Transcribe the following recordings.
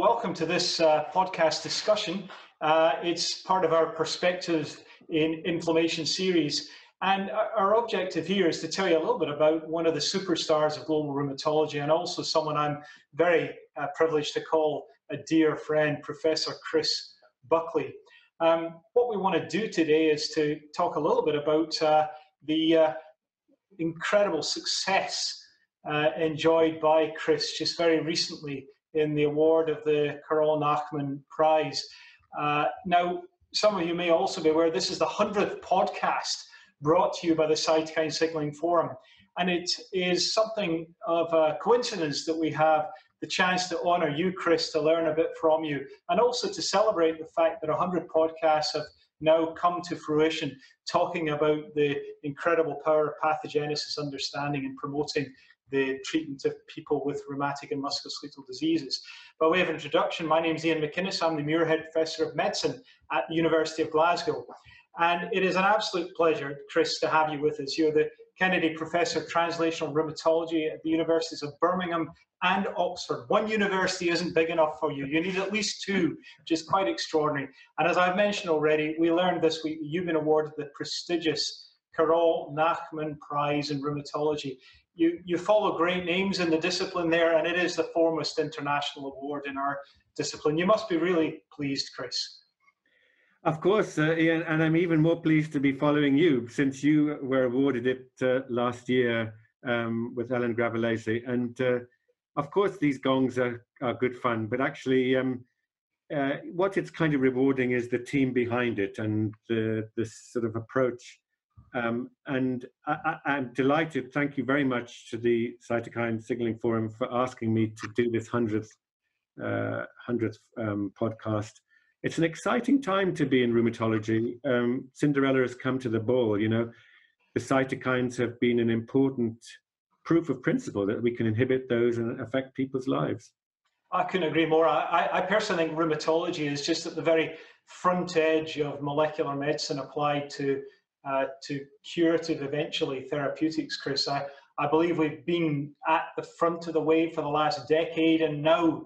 Well, welcome to this podcast discussion. It's part of our Perspectives in Inflammation series, and our objective here is to tell you a little bit about one of the superstars of global rheumatology, and also someone I'm very privileged to call a dear friend, Professor Chris Buckley. What we want to do today is to talk a little bit about the incredible success enjoyed by Chris just very recently in the award of the Carol Nachman Prize. Now, some of you may also be aware this is the 100th podcast brought to you by the Cytokine Signalling Forum, and it is something of a coincidence that we have the chance to honour you, Chris, to learn a bit from you, and also to celebrate the fact that 100 podcasts have now come to fruition, talking about the incredible power of pathogenesis understanding and promoting the treatment of people with rheumatic and musculoskeletal diseases. By way of introduction, my name is Ian McInnes. I'm the Muirhead Professor of Medicine at the University of Glasgow. And it is an absolute pleasure, Chris, to have you with us. You're the Kennedy Professor of Translational Rheumatology at the Universities of Birmingham and Oxford. One university isn't big enough for you. You need at least two, which is quite extraordinary. And as I've mentioned already, we learned this week that you've been awarded the prestigious Carol Nachman Prize in Rheumatology. You follow great names in the discipline there, and it is the foremost international award in our discipline. You must be really pleased, Chris. Of course, Ian, and I'm even more pleased to be following you since you were awarded it last year with Ellen Gravelesi. And of course, these gongs are good fun, but actually what it's kind of rewarding is the team behind it and the sort of approach. And I'm delighted, thank you very much to the Cytokine Signalling Forum for asking me to do this 100th podcast. It's an exciting time to be in rheumatology. Cinderella has come to the ball, you know. The cytokines have been an important proof of principle that we can inhibit those and affect people's lives. I couldn't agree more. I personally think rheumatology is just at the very front edge of molecular medicine applied to curative, eventually, therapeutics, Chris. I believe we've been at the front of the wave for the last decade, and now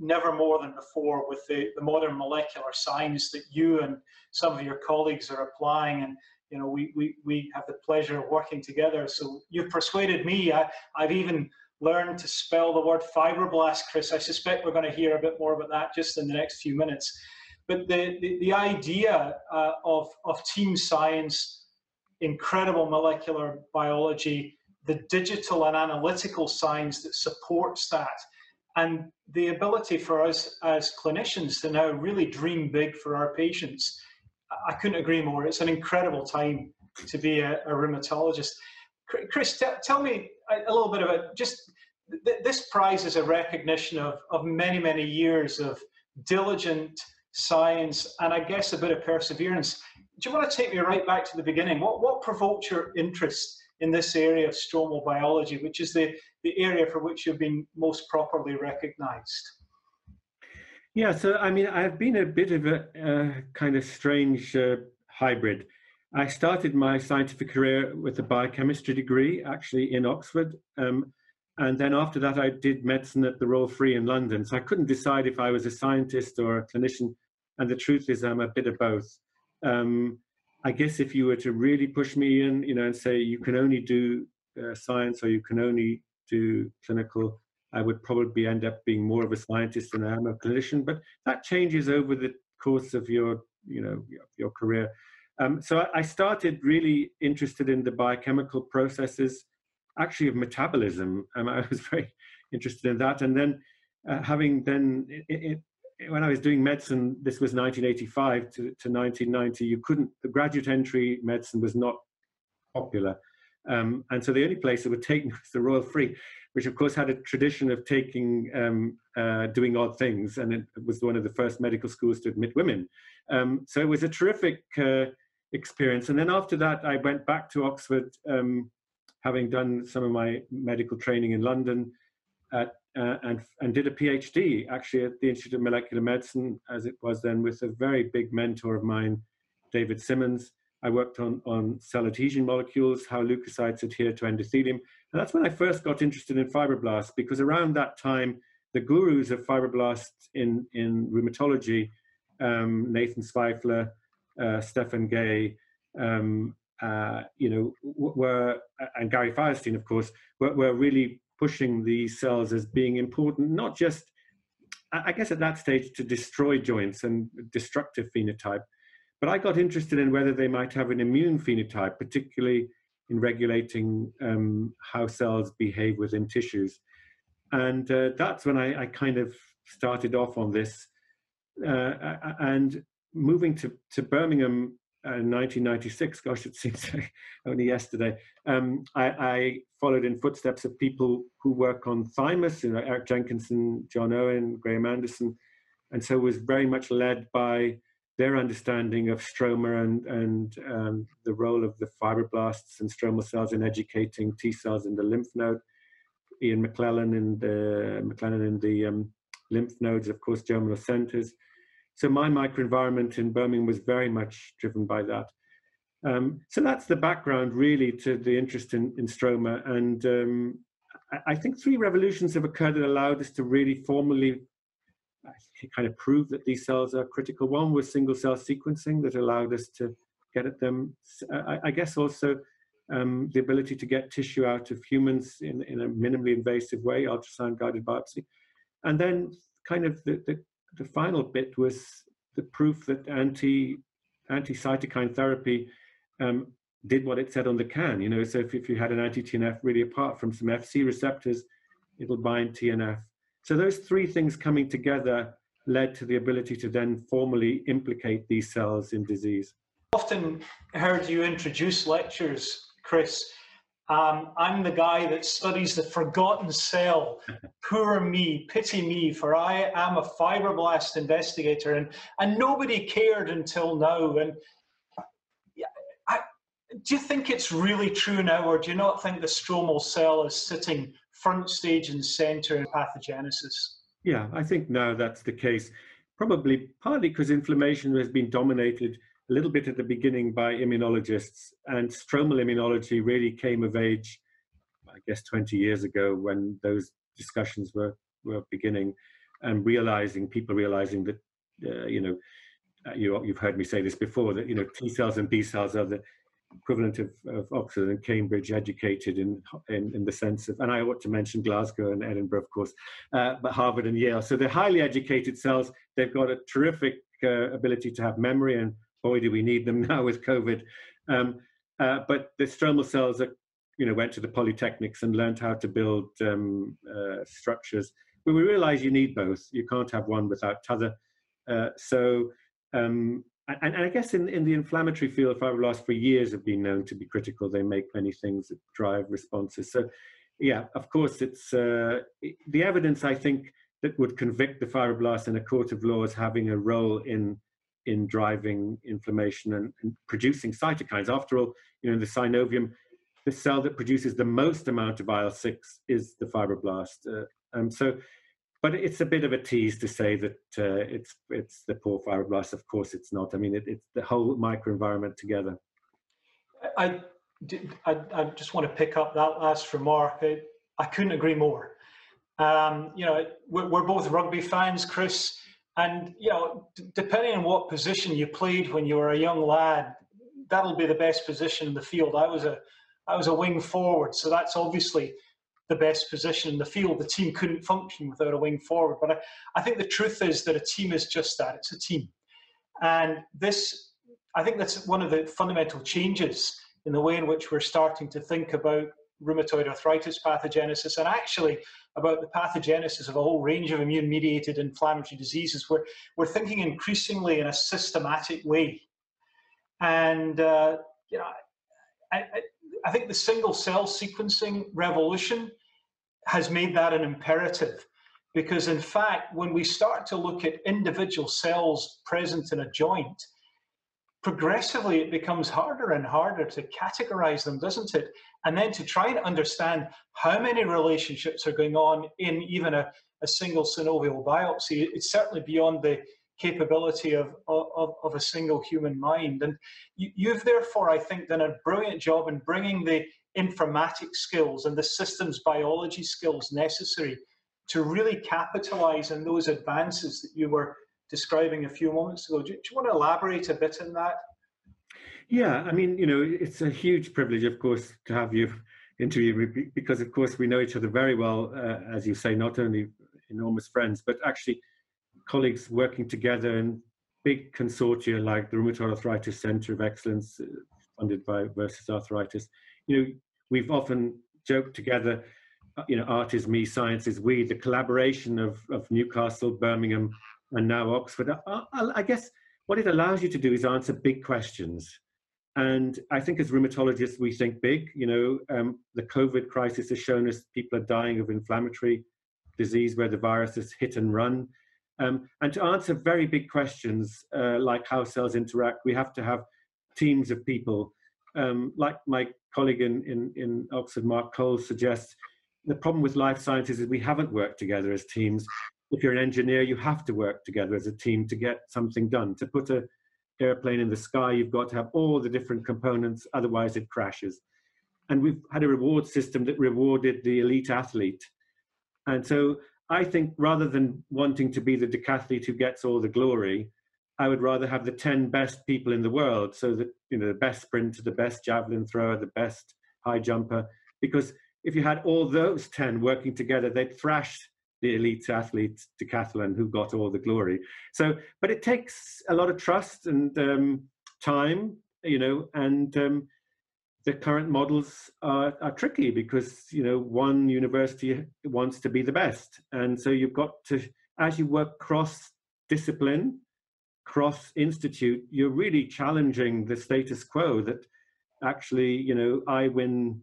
never more than before with the modern molecular science that you and some of your colleagues are applying. And you know, we have the pleasure of working together. So you've persuaded me. I've even learned to spell the word fibroblast, Chris. I suspect we're going to hear a bit more about that just in the next few minutes. But the idea of team science, incredible molecular biology, the digital and analytical science that supports that, and the ability for us as clinicians to now really dream big for our patients, I couldn't agree more. It's an incredible time to be a rheumatologist. Chris, tell me a little bit about just this prize is a recognition of many, many years of diligent science, and I guess a bit of perseverance. Do you want to take me right back to the beginning? What provoked your interest in this area of stromal biology, which is the area for which you've been most properly recognized? Yeah, so I mean, I've been a bit of a kind of strange hybrid. I started my scientific career with a biochemistry degree, actually in Oxford, and then after that, I did medicine at the Royal Free in London. So I couldn't decide if I was a scientist or a clinician. And the truth is, I'm a bit of both. I guess if you were to really push me in, you know, and say you can only do science or you can only do clinical, I would probably end up being more of a scientist than I am a clinician. But that changes over the course of your, you know, your career. So I started really interested in the biochemical processes, actually of metabolism, and I was very interested in that. And then when I was doing medicine, this was 1985 to 1990, the graduate entry medicine was not popular. And so the only place that would take me was the Royal Free, which of course had a tradition of taking, doing odd things. And it was one of the first medical schools to admit women. So it was a terrific experience. And then after that, I went back to Oxford, having done some of my medical training in London, and did a PhD actually at the Institute of Molecular Medicine, as it was then, with a very big mentor of mine, David Simmons. I worked on cell adhesion molecules, how leukocytes adhere to endothelium. And that's when I first got interested in fibroblasts, because around that time, the gurus of fibroblasts in rheumatology, Nathan Zweifler, Stephan Gay, and Gary Feierstein, of course, were really pushing these cells as being important, not just, I guess at that stage, to destroy joints and destructive phenotype, but I got interested in whether they might have an immune phenotype, particularly in regulating how cells behave within tissues. And that's when I kind of started off on this. And moving to Birmingham in 1996, gosh, it seems like only yesterday, I followed in footsteps of people who work on thymus, Eric Jenkinson, John Owen, Graham Anderson, and so was very much led by their understanding of stroma and the role of the fibroblasts and stromal cells in educating T cells in the lymph node. Ian McClellan in the lymph nodes, of course, germinal centers. So my microenvironment in Birmingham was very much driven by that. So that's the background really to the interest in stroma. And I think three revolutions have occurred that allowed us to really formally kind of prove that these cells are critical. One was single cell sequencing that allowed us to get at them. I guess also the ability to get tissue out of humans in a minimally invasive way, ultrasound guided biopsy. And then kind of the final bit was the proof that anti-cytokine therapy did what it said on the can, you know. So if you had an anti-TNF, really apart from some Fc receptors, it'll bind TNF. So those three things coming together led to the ability to then formally implicate these cells in disease. I've often heard you introduce lectures, Chris. I'm the guy that studies the forgotten cell. Poor me, pity me, for I am a fibroblast investigator, and nobody cared until now. And do you think it's really true now, or do you not think the stromal cell is sitting front stage and center in pathogenesis? Yeah, I think now that's the case. Probably partly because inflammation has been dominated a little bit at the beginning by immunologists, and stromal immunology really came of age, I guess, 20 years ago when those discussions were beginning, and people realizing that, you've heard me say this before, that, you know, T cells and B cells are the equivalent of Oxford and Cambridge educated in the sense of, and I ought to mention Glasgow and Edinburgh, of course, but Harvard and Yale. So they're highly educated cells. They've got a terrific ability to have memory, and boy, do we need them now with COVID. But the stromal cells that, you know, went to the polytechnics and learned how to build structures. But we realize you need both. You can't have one without t'other. And I guess in the inflammatory field, fibroblasts for years have been known to be critical. They make many things that drive responses. So, yeah, of course, it's the evidence, I think, that would convict the fibroblast in a court of law as having a role in driving inflammation and producing cytokines. After all, you know, in the synovium, the cell that produces the most amount of IL-6 is the fibroblast. But it's a bit of a tease to say that it's the poor fibroblast. Of course, it's not. I mean, it's the whole microenvironment together. I just want to pick up that last remark. I couldn't agree more. You know, we're both rugby fans, Chris, and you know, depending on what position you played when you were a young lad, that'll be the best position in the field. I was a wing forward, so that's obviously the best position in the field. The team couldn't function without a wing forward. But I think the truth is that a team is just that. It's a team. And this, I think that's one of the fundamental changes in the way in which we're starting to think about rheumatoid arthritis pathogenesis, and actually about the pathogenesis of a whole range of immune-mediated inflammatory diseases. We're thinking increasingly in a systematic way. And, you know, I think the single cell sequencing revolution has made that an imperative, because in fact, when we start to look at individual cells present in a joint, progressively it becomes harder and harder to categorize them, doesn't it? And then to try and understand how many relationships are going on in even a single synovial biopsy, it's certainly beyond the capability of a single human mind. And you've therefore, I think, done a brilliant job in bringing the informatics skills and the systems biology skills necessary to really capitalise on those advances that you were describing a few moments ago. Do you want to elaborate a bit on that? Yeah, I mean, you know, it's a huge privilege, of course, to have you interview me, because, of course, we know each other very well, as you say, not only enormous friends, but actually colleagues working together in big consortia like the Rheumatoid Arthritis Centre of Excellence, funded by Versus Arthritis. You know, we've often joked together, you know, art is me, science is we, the collaboration of Newcastle, Birmingham, and now Oxford. I guess what it allows you to do is answer big questions. And I think as rheumatologists, we think big. You know, the COVID crisis has shown us people are dying of inflammatory disease where the virus is hit and run. And to answer very big questions like how cells interact, we have to have teams of people. Like my colleague in Oxford, Mark Cole, suggests, the problem with life sciences is we haven't worked together as teams. If you're an engineer, you have to work together as a team to get something done. To put an airplane in the sky, you've got to have all the different components, otherwise it crashes. And we've had a reward system that rewarded the elite athlete. And so I think rather than wanting to be the decathlete who gets all the glory, I would rather have the 10 best people in the world, so that, you know, the best sprinter, the best javelin thrower, the best high jumper, because if you had all those 10 working together, they'd thrash the elite athlete decathlon who got all the glory. So, but it takes a lot of trust and time, you know, and the current models are tricky because, you know, one university wants to be the best. And so you've got to, as you work cross-discipline, cross-institute, you're really challenging the status quo that actually, you know, I win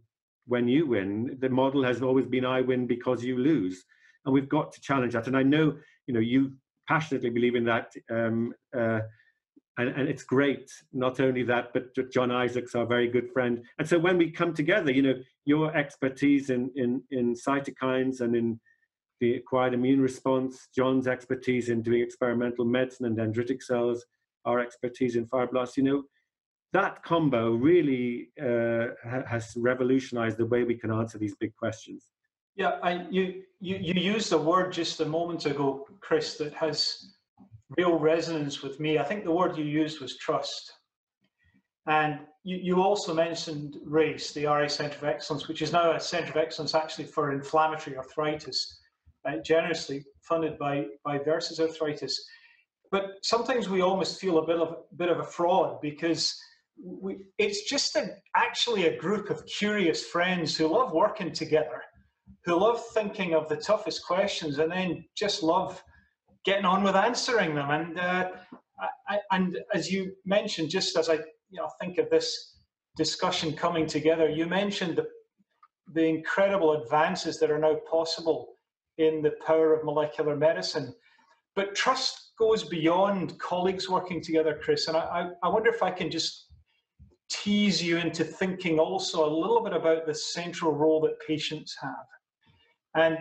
when you win. The model has always been I win because you lose. And we've got to challenge that. And I know, you know, you passionately believe in that. And it's great, not only that, but John Isaacs, our very good friend. And so when we come together, you know, your expertise in cytokines and in the acquired immune response, John's expertise in doing experimental medicine and dendritic cells, our expertise in fibroblasts, you know, that combo really has revolutionized the way we can answer these big questions. Yeah, you used a word just a moment ago, Chris, that has real resonance with me. I think the word you used was trust. And you also mentioned RACE, the RA Centre of Excellence, which is now a Centre of Excellence actually for inflammatory arthritis, generously funded by Versus Arthritis. But sometimes we almost feel a bit of a fraud, because it's just actually a group of curious friends who love working together, who love thinking of the toughest questions and then just love getting on with answering them. And and as you mentioned, just as I, you know, think of this discussion coming together, you mentioned the incredible advances that are now possible in the power of molecular medicine. But trust goes beyond colleagues working together, Chris. And I wonder if I can just tease you into thinking also a little bit about the central role that patients have. And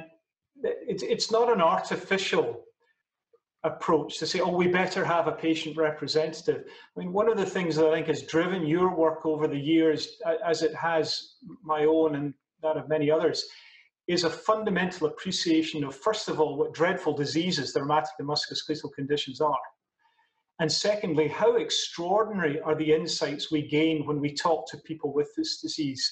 it's not an artificial approach to say, oh, we better have a patient representative. I mean, one of the things that I think has driven your work over the years, as it has my own and that of many others, is a fundamental appreciation of, first of all, what dreadful diseases the rheumatic and musculoskeletal conditions are. And secondly, how extraordinary are the insights we gain when we talk to people with this disease.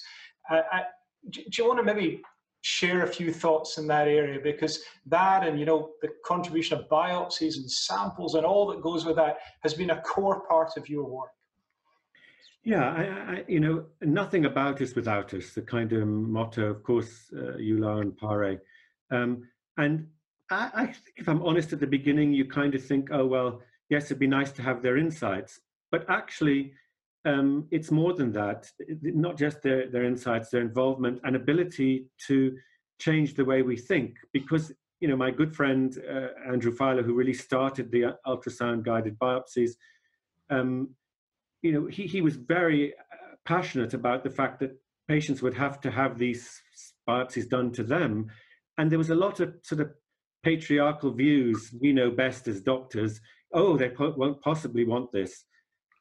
Do you want to maybe share a few thoughts in that area? Because that, and, you know, the contribution of biopsies and samples and all that goes with that has been a core part of your work. Yeah, I you know, nothing about us without us, the kind of motto, of course, Eula and Pare. And I think, if I'm honest, at the beginning, you kind of think, oh, well, yes, it'd be nice to have their insights. But actually, it's more than that. Not just their insights, their involvement and ability to change the way we think. Because, you know, my good friend Andrew Filo, who really started the ultrasound guided biopsies, you know, he was very passionate about the fact that patients would have to have these biopsies done to them. And there was a lot of sort of patriarchal views, we know best as doctors, oh, they won't possibly want this.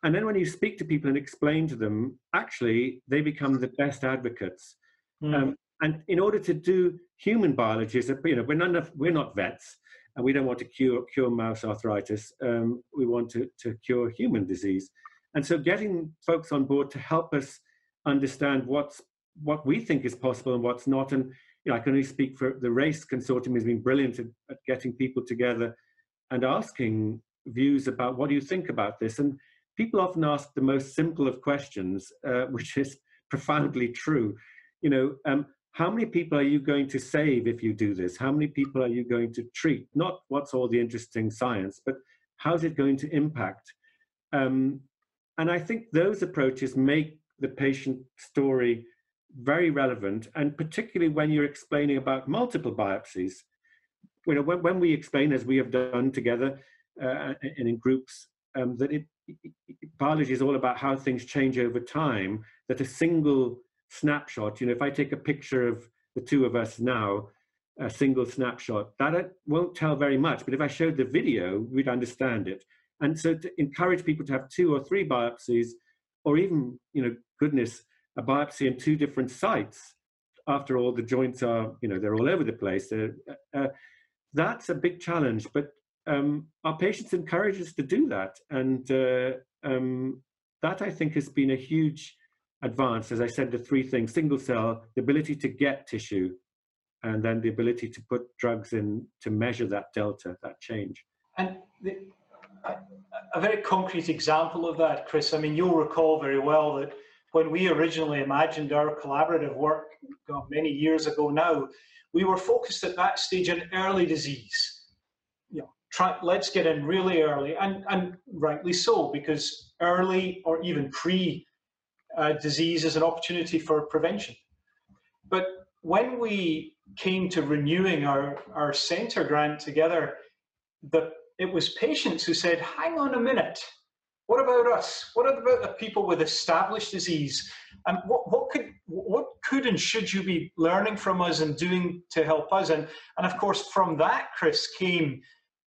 And then when you speak to people and explain to them, actually, they become the best advocates. Mm. And in order to do human biology, we're not vets, and we don't want to cure mouse arthritis. We want to cure human disease. And so getting folks on board to help us understand what we think is possible and what's not. And I can only speak for the RACE consortium has been brilliant at getting people together and asking views about what do you think about this. And people often ask the most simple of questions, which is profoundly true. How many people are you going to save if you do this? How many people are you going to treat? Not what's all the interesting science, but how's it going to impact? And I think those approaches make the patient story very relevant, and particularly when you're explaining about multiple biopsies. When we explain, as we have done together and in groups, that biology is all about how things change over time, that a single snapshot, if I take a picture of the two of us now, a single snapshot, that won't tell very much, but if I showed the video, we'd understand it. And so to encourage people to have 2 or 3 biopsies, or even, goodness, a biopsy in 2 different sites. After all, the joints are, they're all over the place. That's a big challenge, but our patients encourage us to do that. And that, I think, has been a huge advance. As I said, the 3 things: single cell, the ability to get tissue, and then the ability to put drugs in to measure that delta, that change. And a very concrete example of that, Chris, you'll recall very well that when we originally imagined our collaborative work many years ago now, we were focused at that stage on early disease. Let's get in really early, and rightly so, because early or even pre-disease is an opportunity for prevention. But when we came to renewing our centre grant together, it was patients who said, hang on a minute, what about us? What about the people with established disease? And what could and should you be learning from us and doing to help us? And of course, from that, Chris, came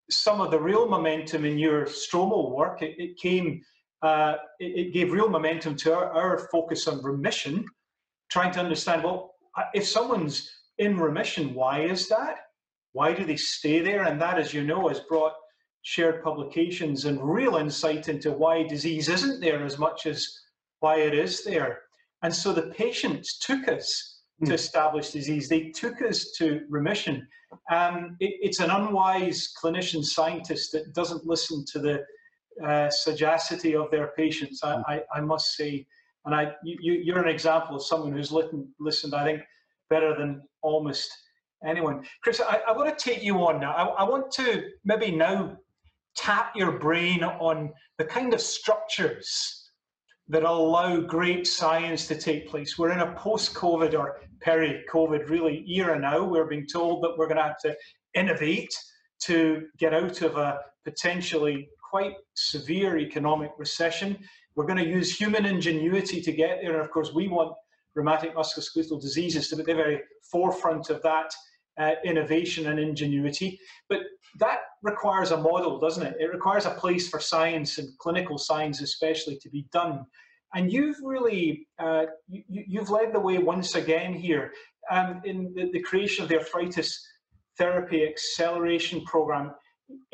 some of the real momentum in your stromal work. It gave real momentum to our focus on remission, trying to understand, well, if someone's in remission, why is that? Why do they stay there? And that, as you know, has brought shared publications and real insight into why disease isn't there as much as why it is there. And so the patients took us to established disease. They took us to remission. It's an unwise clinician scientist that doesn't listen to the sagacity of their patients, I must say. And you're an example of someone who's listened, I think, better than almost anyone. Chris, I want to take you on now. I want to maybe now tap your brain on the kind of structures that allow great science to take place. We're in a post-COVID or peri-COVID really era now. We're being told that we're going to have to innovate to get out of a potentially quite severe economic recession. We're going to use human ingenuity to get there. And of course, we want rheumatic musculoskeletal diseases to be at the very forefront of that innovation and ingenuity. But that requires a model, doesn't it? It requires a place for science, and clinical science especially, to be done. And you've really, you've led the way once again here in the creation of the Arthritis Therapy Acceleration Program,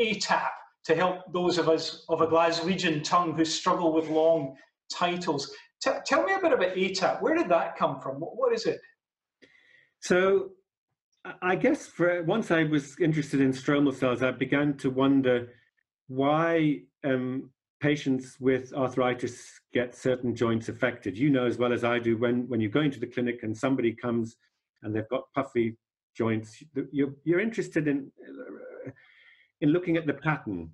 ATAP, to help those of us of a Glaswegian tongue who struggle with long titles. Tell me a bit about ATAP. Where did that come from? What is it? So I guess once I was interested in stromal cells, I began to wonder why patients with arthritis get certain joints affected. You know as well as I do, when you go into the clinic and somebody comes and they've got puffy joints, you're interested in looking at the pattern.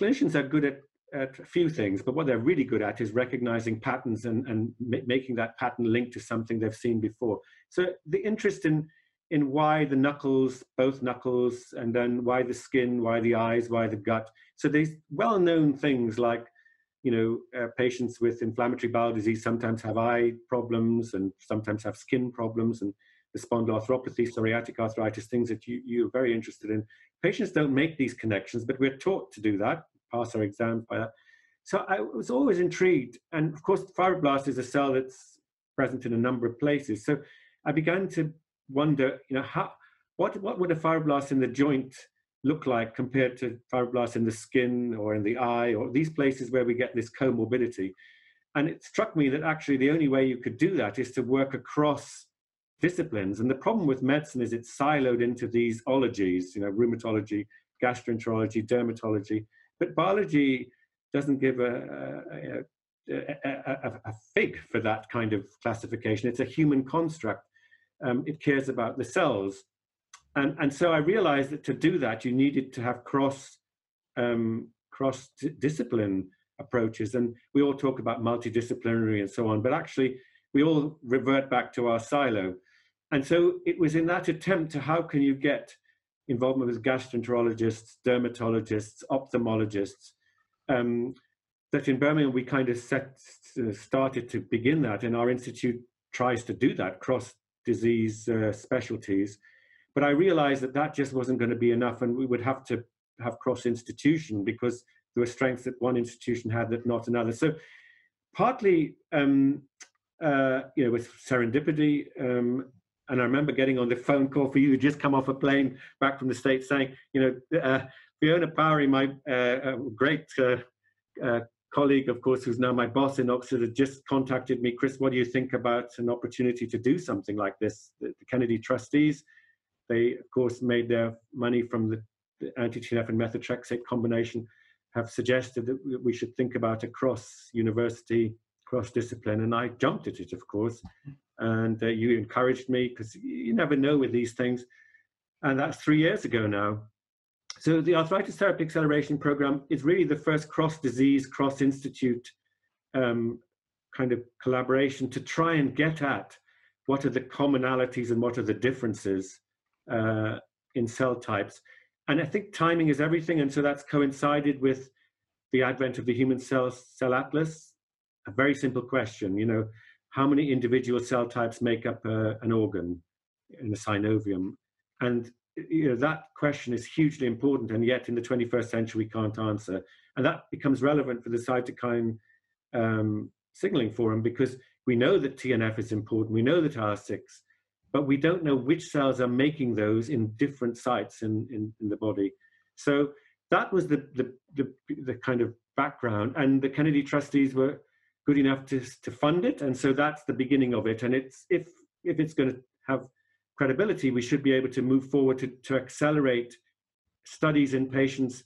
Clinicians are good at a few things, but what they're really good at is recognizing patterns and making that pattern link to something they've seen before. So the interest in why the knuckles, both knuckles, and then why the skin, why the eyes, why the gut. So these well-known things like, patients with inflammatory bowel disease sometimes have eye problems and sometimes have skin problems, and the spondyloarthropathy, psoriatic arthritis, things that you're very interested in. Patients don't make these connections, but we're taught to do that, pass our exams by that. So I was always intrigued. And of course, the fibroblast is a cell that's present in a number of places. So I began to wonder, you know, what would a fibroblast in the joint look like compared to fibroblasts in the skin or in the eye or these places where we get this comorbidity? And it struck me that actually the only way you could do that is to work across disciplines. And the problem with medicine is it's siloed into these ologies, you know, rheumatology, gastroenterology, dermatology. But biology doesn't give a fig for that kind of classification. It's a human construct. It cares about the cells. And so I realized that to do that, you needed to have cross-discipline approaches. And we all talk about multidisciplinary and so on, but actually we all revert back to our silo. And so it was in that attempt to how can you get involvement with gastroenterologists, dermatologists, ophthalmologists, that in Birmingham we kind of started to begin that, and our institute tries to do that cross disease specialties. But I realized that that just wasn't going to be enough, and we would have to have cross-institution because there were strengths that one institution had that not another. So partly, you know, with serendipity, and I remember getting on the phone call for you who just come off a plane back from the States saying, you know, Fiona Powery, my great colleague, of course, who's now my boss in Oxford, had just contacted me. Chris, what do you think about an opportunity to do something like this? The Kennedy trustees, they, of course, made their money from the anti-TNF and methotrexate combination, have suggested that we should think about a cross-university, cross-discipline, and I jumped at it, of course, and you encouraged me, because you never know with these things, and that's 3 years ago now. So the Arthritis Therapy Acceleration Program is really the first cross-disease, cross-institute kind of collaboration to try and get at what are the commonalities and what are the differences in cell types. And I think timing is everything, and so that's coincided with the advent of the Human Cell Atlas. A very simple question, you know, how many individual cell types make up an organ in a synovium? And, you know, that question is hugely important, and yet in the 21st century we can't answer. And that becomes relevant for the Cytokine Signalling Forum, because we know that TNF is important, we know that IL-6, but we don't know which cells are making those in different sites in the body. So that was the kind of background, and the Kennedy trustees were good enough to fund it, and so that's the beginning of it. And it's, if it's going to have credibility, we should be able to move forward to accelerate studies in patients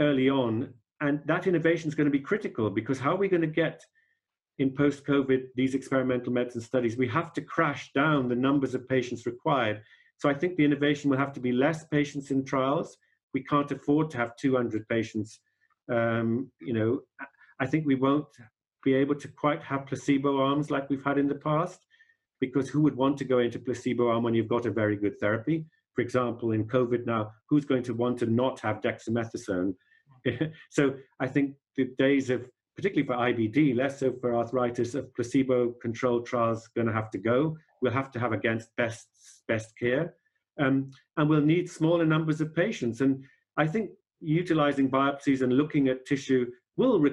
early on, and that innovation is going to be critical, because how are we going to get in post-COVID, these experimental medicine studies? We have to crash down the numbers of patients required. So I think the innovation will have to be less patients in trials. We can't afford to have 200 patients. You know, I think we won't be able to quite have placebo arms like we've had in the past, because who would want to go into placebo arm when you've got a very good therapy? For example, in COVID now, who's going to want to not have dexamethasone? So I think the days of, particularly for IBD, less so for arthritis, of placebo-controlled trials going to have to go. We'll have to have against best care. And we'll need smaller numbers of patients. And I think utilizing biopsies and looking at tissue will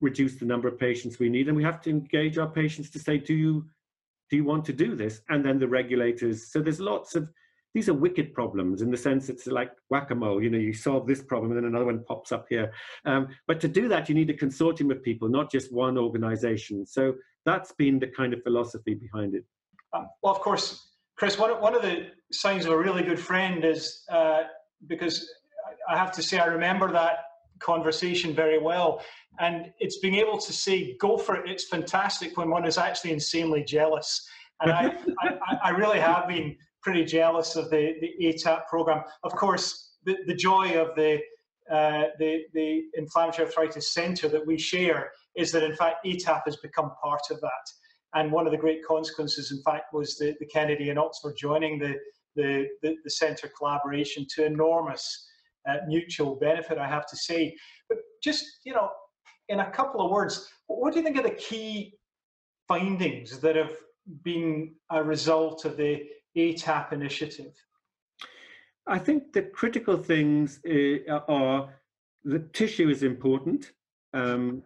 reduce the number of patients we need. And we have to engage our patients to say, do you want to do this? And then the regulators. So there's lots of, these are wicked problems in the sense it's like whack-a-mole, you know, you solve this problem and then another one pops up here. But to do that, you need a consortium of people, not just one organization. So that's been the kind of philosophy behind it. Well, of course, Chris, one of the signs of a really good friend is, because I have to say, I remember that conversation very well. And it's being able to say, go for it. It's fantastic when one is actually insanely jealous. And I really have been pretty jealous of the ATAP program. Of course, the joy of the Inflammatory Arthritis Centre that we share is that, in fact, ATAP has become part of that. And one of the great consequences, in fact, was the Kennedy and Oxford joining the centre collaboration to enormous mutual benefit, I have to say. But just, you know, in a couple of words, what do you think are the key findings that have been a result of the ATAP initiative? I think the critical things are the tissue is important,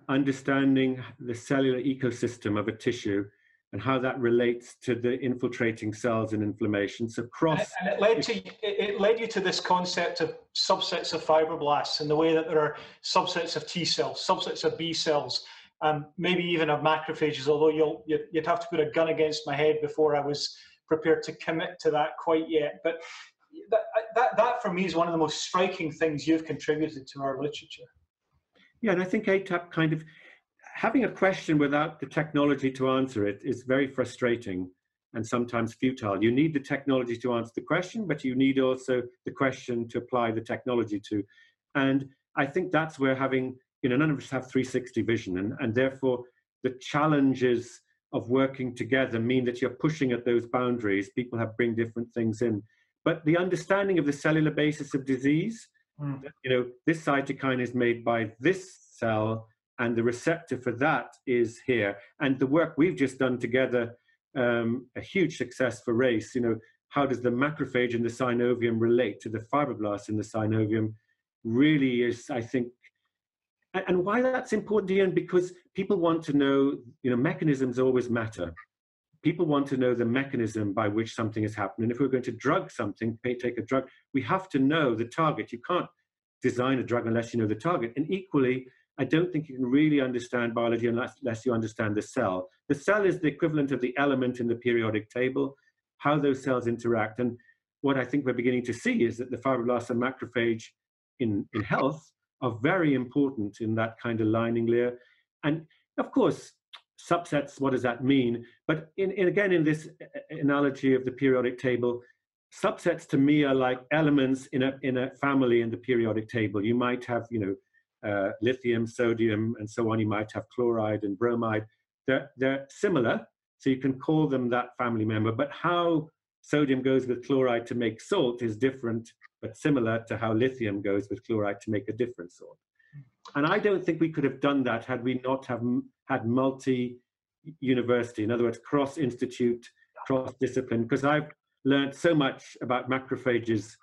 understanding the cellular ecosystem of a tissue and how that relates to the infiltrating cells and inflammation. So Croft, and it led you to this concept of subsets of fibroblasts, in the way that there are subsets of T cells, subsets of B cells, maybe even of macrophages, although you'd have to put a gun against my head before I was prepared to commit to that quite yet. But that for me is one of the most striking things you've contributed to our literature. Yeah, and I think ATAP, kind of having a question without the technology to answer it is very frustrating and sometimes futile. You need the technology to answer the question, but you need also the question to apply the technology to. And I think that's where having, you know, none of us have 360 vision, and therefore the challenges of working together mean that you're pushing at those boundaries. People have bring different things in. But the understanding of the cellular basis of disease, that, you know, this cytokine is made by this cell, and the receptor for that is here. And the work we've just done together, a huge success for RACE, you know, how does the macrophage in the synovium relate to the fibroblast in the synovium, really is, I think, and why that's important, Ian, because people want to know, you know, mechanisms always matter. People want to know the mechanism by which something has happened. And if we're going to drug something, take a drug, we have to know the target. You can't design a drug unless you know the target. And equally, I don't think you can really understand biology unless you understand the cell. The cell is the equivalent of the element in the periodic table, how those cells interact. And what I think we're beginning to see is that the fibroblast and macrophage in health are very important in that kind of lining layer. And of course, subsets, what does that mean? But in this analogy of the periodic table, subsets to me are like elements in a family in the periodic table. You might have, you know, lithium, sodium, and so on. You might have chloride and bromide. They're similar, so you can call them that family member, but how sodium goes with chloride to make salt is different, but similar to how lithium goes with chloride to make a different salt. And I don't think we could have done that had we not have had multi-university, in other words, cross-institute, cross-discipline, because I've learned so much about macrophages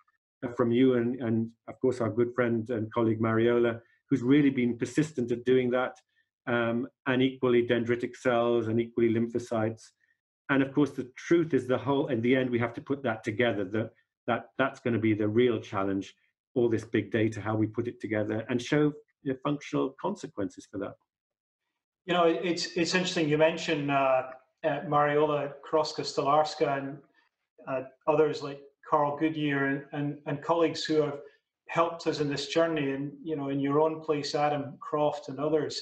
from you and of course, our good friend and colleague Mariola, who's really been persistent at doing that, and equally dendritic cells and equally lymphocytes. And of course, the truth is the whole, in the end, we have to put that together. That's going to be the real challenge, all this big data, how we put it together and show the functional consequences for that. You know, it's interesting. You mentioned Mariola Kroska-Stolarska and others like Carl Goodyear and colleagues who have helped us in this journey, and, you know, in your own place, Adam Croft and others.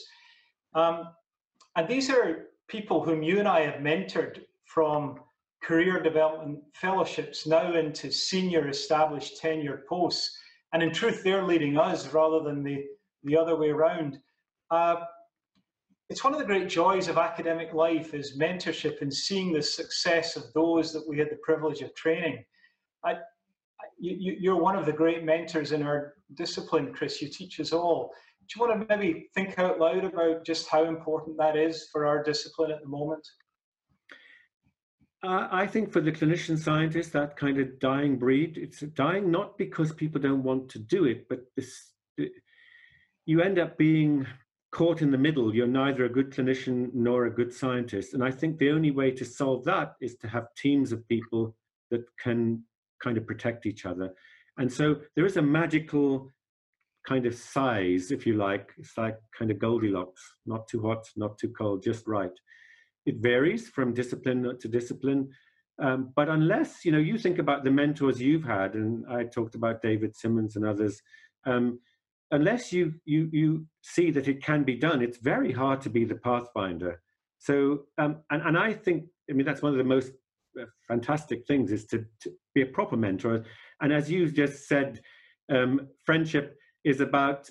And these are people whom you and I have mentored from career development fellowships now into senior established tenure posts. And in truth, they're leading us rather than the other way around. It's one of the great joys of academic life is mentorship and seeing the success of those that we had the privilege of training. You're one of the great mentors in our discipline, Chris. You teach us all. Do you want to maybe think out loud about just how important that is for our discipline at the moment? I think for the clinician scientist, that kind of dying breed, it's dying not because people don't want to do it, but you end up being caught in the middle. You're neither a good clinician nor a good scientist. And I think the only way to solve that is to have teams of people that can kind of protect each other. And so there is a magical kind of size, if you like. It's like kind of Goldilocks, not too hot, not too cold, just right. It varies from discipline to discipline. But unless, you know, you think about the mentors you've had, and I talked about David Simmons and others, unless you see that it can be done, it's very hard to be the pathfinder. So, and I think, I mean, that's one of the most fantastic things is to be a proper mentor. And as you just said, friendship is about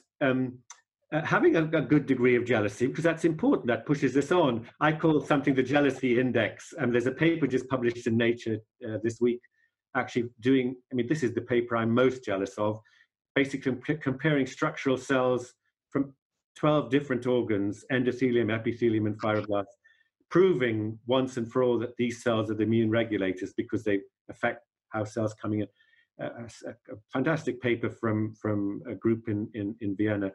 having a good degree of jealousy, because that's important. That pushes us on. I call something the jealousy index, and there's a paper just published in Nature this week, actually doing, I mean, this is the paper I'm most jealous of, basically comparing structural cells from 12 different organs, endothelium, epithelium, and fibroblasts, proving once and for all that these cells are the immune regulators because they affect how cells coming in. A fantastic paper from a group in Vienna.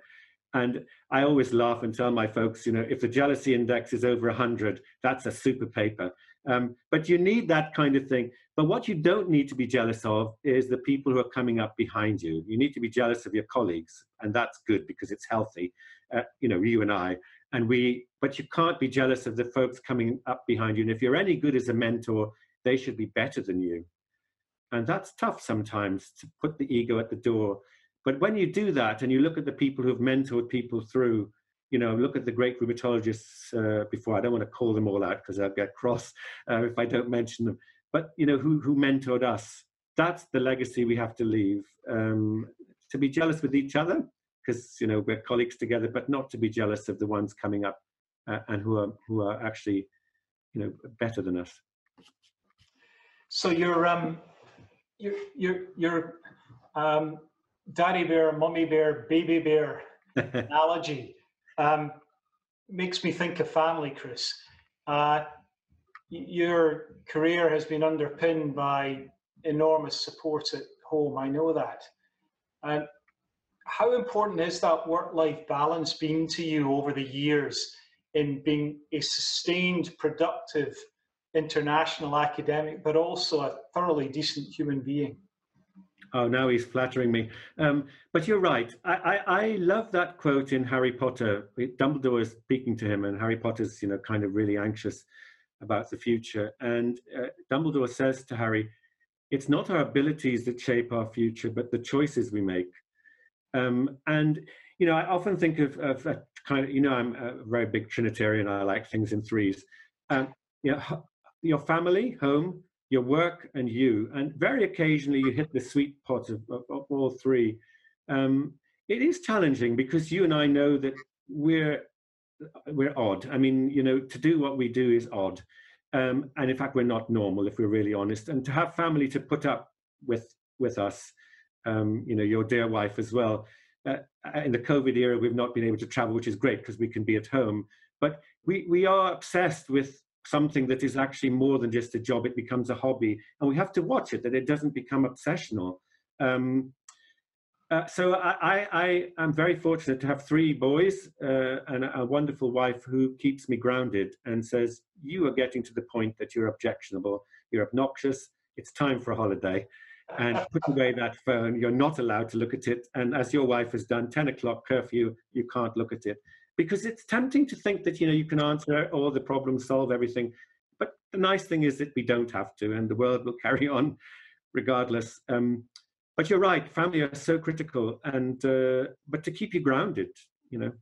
And I always laugh and tell my folks, you know, if the jealousy index is over 100, that's a super paper. But you need that kind of thing. But what you don't need to be jealous of is the people who are coming up behind you. You need to be jealous of your colleagues, and that's good because it's healthy. You know, you and I, and we. But you can't be jealous of the folks coming up behind you. And if you're any good as a mentor, they should be better than you. And that's tough sometimes, to put the ego at the door. But when you do that, and you look at the people who've mentored people through, you know, look at the great rheumatologists before, I don't want to call them all out because I'll get cross if I don't mention them, but, you know, who mentored us. That's the legacy we have to leave, to be jealous with each other, because, you know, we're colleagues together, but not to be jealous of the ones coming up and who are actually, you know, better than us. So your daddy bear, mummy bear, baby bear analogy makes me think of family, Chris. Your career has been underpinned by enormous support at home, I know that. And how important has that work-life balance been to you over the years in being a sustained, productive international academic, but also a thoroughly decent human being? Oh, now he's flattering me. But you're right. I love that quote in Harry Potter. Dumbledore is speaking to him, and Harry Potter's, you know, kind of really anxious about the future. And Dumbledore says to Harry, it's not our abilities that shape our future, but the choices we make. And, you know, I often think of a kind of, you know, I'm a very big Trinitarian. I like things in threes. You know, your family, home, your work, and you. And very occasionally you hit the sweet spot of all three. It is challenging because you and I know that we're odd. I mean, you know, to do what we do is odd. And in fact, we're not normal if we're really honest. And to have family to put up with us, you know, your dear wife as well. In the COVID era, we've not been able to travel, which is great because we can be at home. But we are obsessed with something that is actually more than just a job. It becomes a hobby, and we have to watch it that it doesn't become obsessional. So I am very fortunate to have three boys and a wonderful wife who keeps me grounded and says, you are getting to the point that you're objectionable, you're obnoxious, it's time for a holiday, and put away that phone, you're not allowed to look at it, and as your wife has done, 10 o'clock curfew, you can't look at it. Because it's tempting to think that, you know, you can answer all the problems, solve everything. But the nice thing is that we don't have to, and the world will carry on regardless. But you're right, family are so critical, and but to keep you grounded, you know.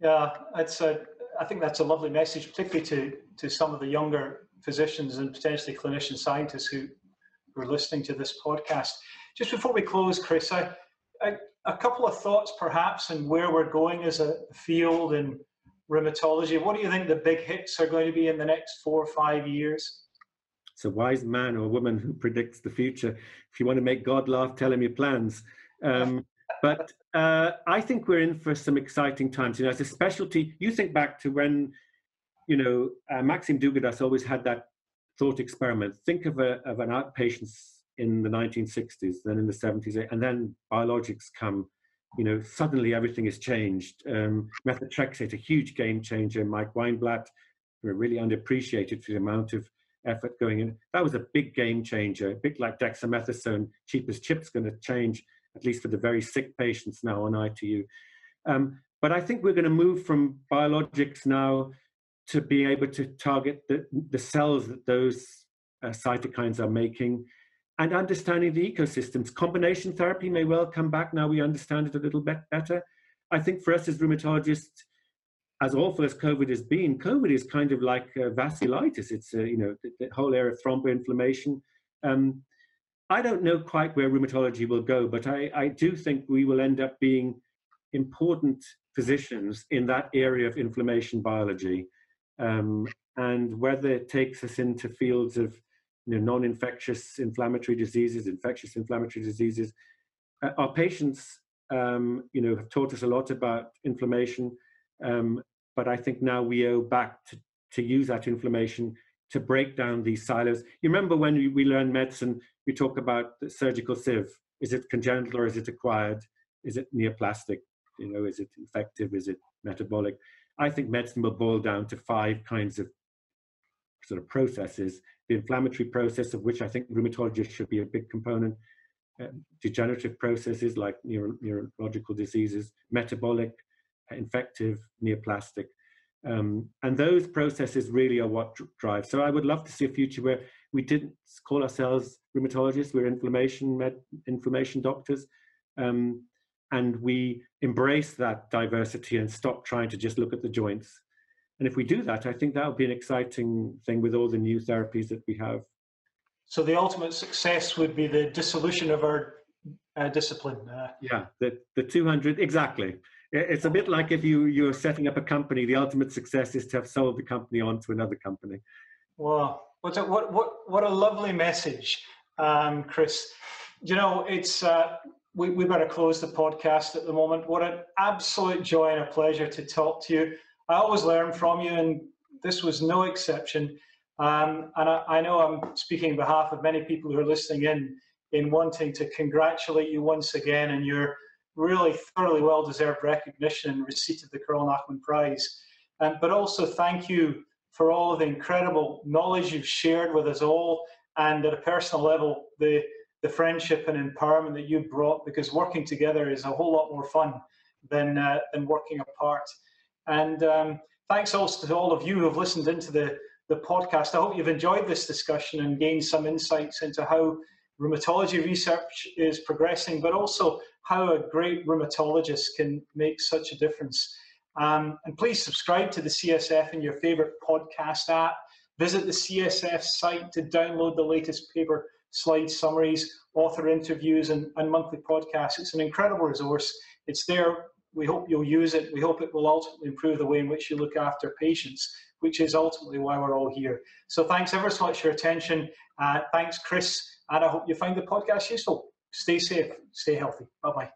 Yeah, I think that's a lovely message, particularly to some of the younger physicians and potentially clinician scientists who are listening to this podcast. Just before we close, Chris, a couple of thoughts perhaps on where we're going as a field in rheumatology. What do you think the big hits are going to be in the next 4 or 5 years? It's a wise man or woman who predicts the future. If you want to make God laugh, tell him your plans. But I think we're in for some exciting times. You know, as a specialty, you think back to when, you know, Maxim Dugudas always had that thought experiment. Think of an outpatient in the 1960s, then in the 70s, and then biologics come, you know, suddenly everything has changed. Methotrexate, a huge game changer. Mike Weinblatt, were really underappreciated for the amount of effort going in. That was a big game changer, a bit like dexamethasone, cheap as chips, going to change, at least for the very sick patients now on ITU. But I think we're going to move from biologics now to be able to target the cells that those cytokines are making, and understanding the ecosystems. Combination therapy may well come back now we understand it a little bit better. I think for us as rheumatologists, as awful as COVID has been, COVID is kind of like vasculitis. It's, you know, the whole area of thromboinflammation. I don't know quite where rheumatology will go, but I do think we will end up being important physicians in that area of inflammation biology. And whether it takes us into fields of, you know, non-infectious inflammatory diseases, infectious inflammatory diseases. Our patients, you know, have taught us a lot about inflammation, but I think now we owe back to use that inflammation to break down these silos. You remember when we learn medicine, we talk about the surgical sieve. Is it congenital or is it acquired? Is it neoplastic? You know, is it infective? Is it metabolic? I think medicine will boil down to five kinds of sort of processes. The inflammatory process, of which I think rheumatologists should be a big component, degenerative processes like neurological diseases, metabolic, infective, neoplastic. And those processes really are what drive. So I would love to see a future where we didn't call ourselves rheumatologists, we're inflammation doctors, and we embrace that diversity and stop trying to just look at the joints. And if we do that, I think that would be an exciting thing with all the new therapies that we have. So the ultimate success would be the dissolution of our discipline. Yeah, the 200, exactly. It's a bit like if you're setting up a company, the ultimate success is to have sold the company on to another company. Wow, what a lovely message, Chris. You know, it's we better close the podcast at the moment. What an absolute joy and a pleasure to talk to you. I always learn from you, and this was no exception. And I know I'm speaking on behalf of many people who are listening in wanting to congratulate you once again on your really thoroughly well-deserved recognition and receipt of the Carol Nachman Prize. But also thank you for all of the incredible knowledge you've shared with us all, and at a personal level, the friendship and empowerment that you brought, because working together is a whole lot more fun than working apart. And thanks also to all of you who have listened into the podcast. I hope you've enjoyed this discussion and gained some insights into how rheumatology research is progressing, but also how a great rheumatologist can make such a difference. And please subscribe to the CSF in your favorite podcast app. Visit the CSF site to download the latest paper slide summaries, author interviews, and monthly podcasts. It's an incredible resource. It's there. We hope you'll use it. We hope it will ultimately improve the way in which you look after patients, which is ultimately why we're all here. So thanks ever so much for your attention. Thanks, Chris. And I hope you find the podcast useful. Stay safe, stay healthy. Bye-bye.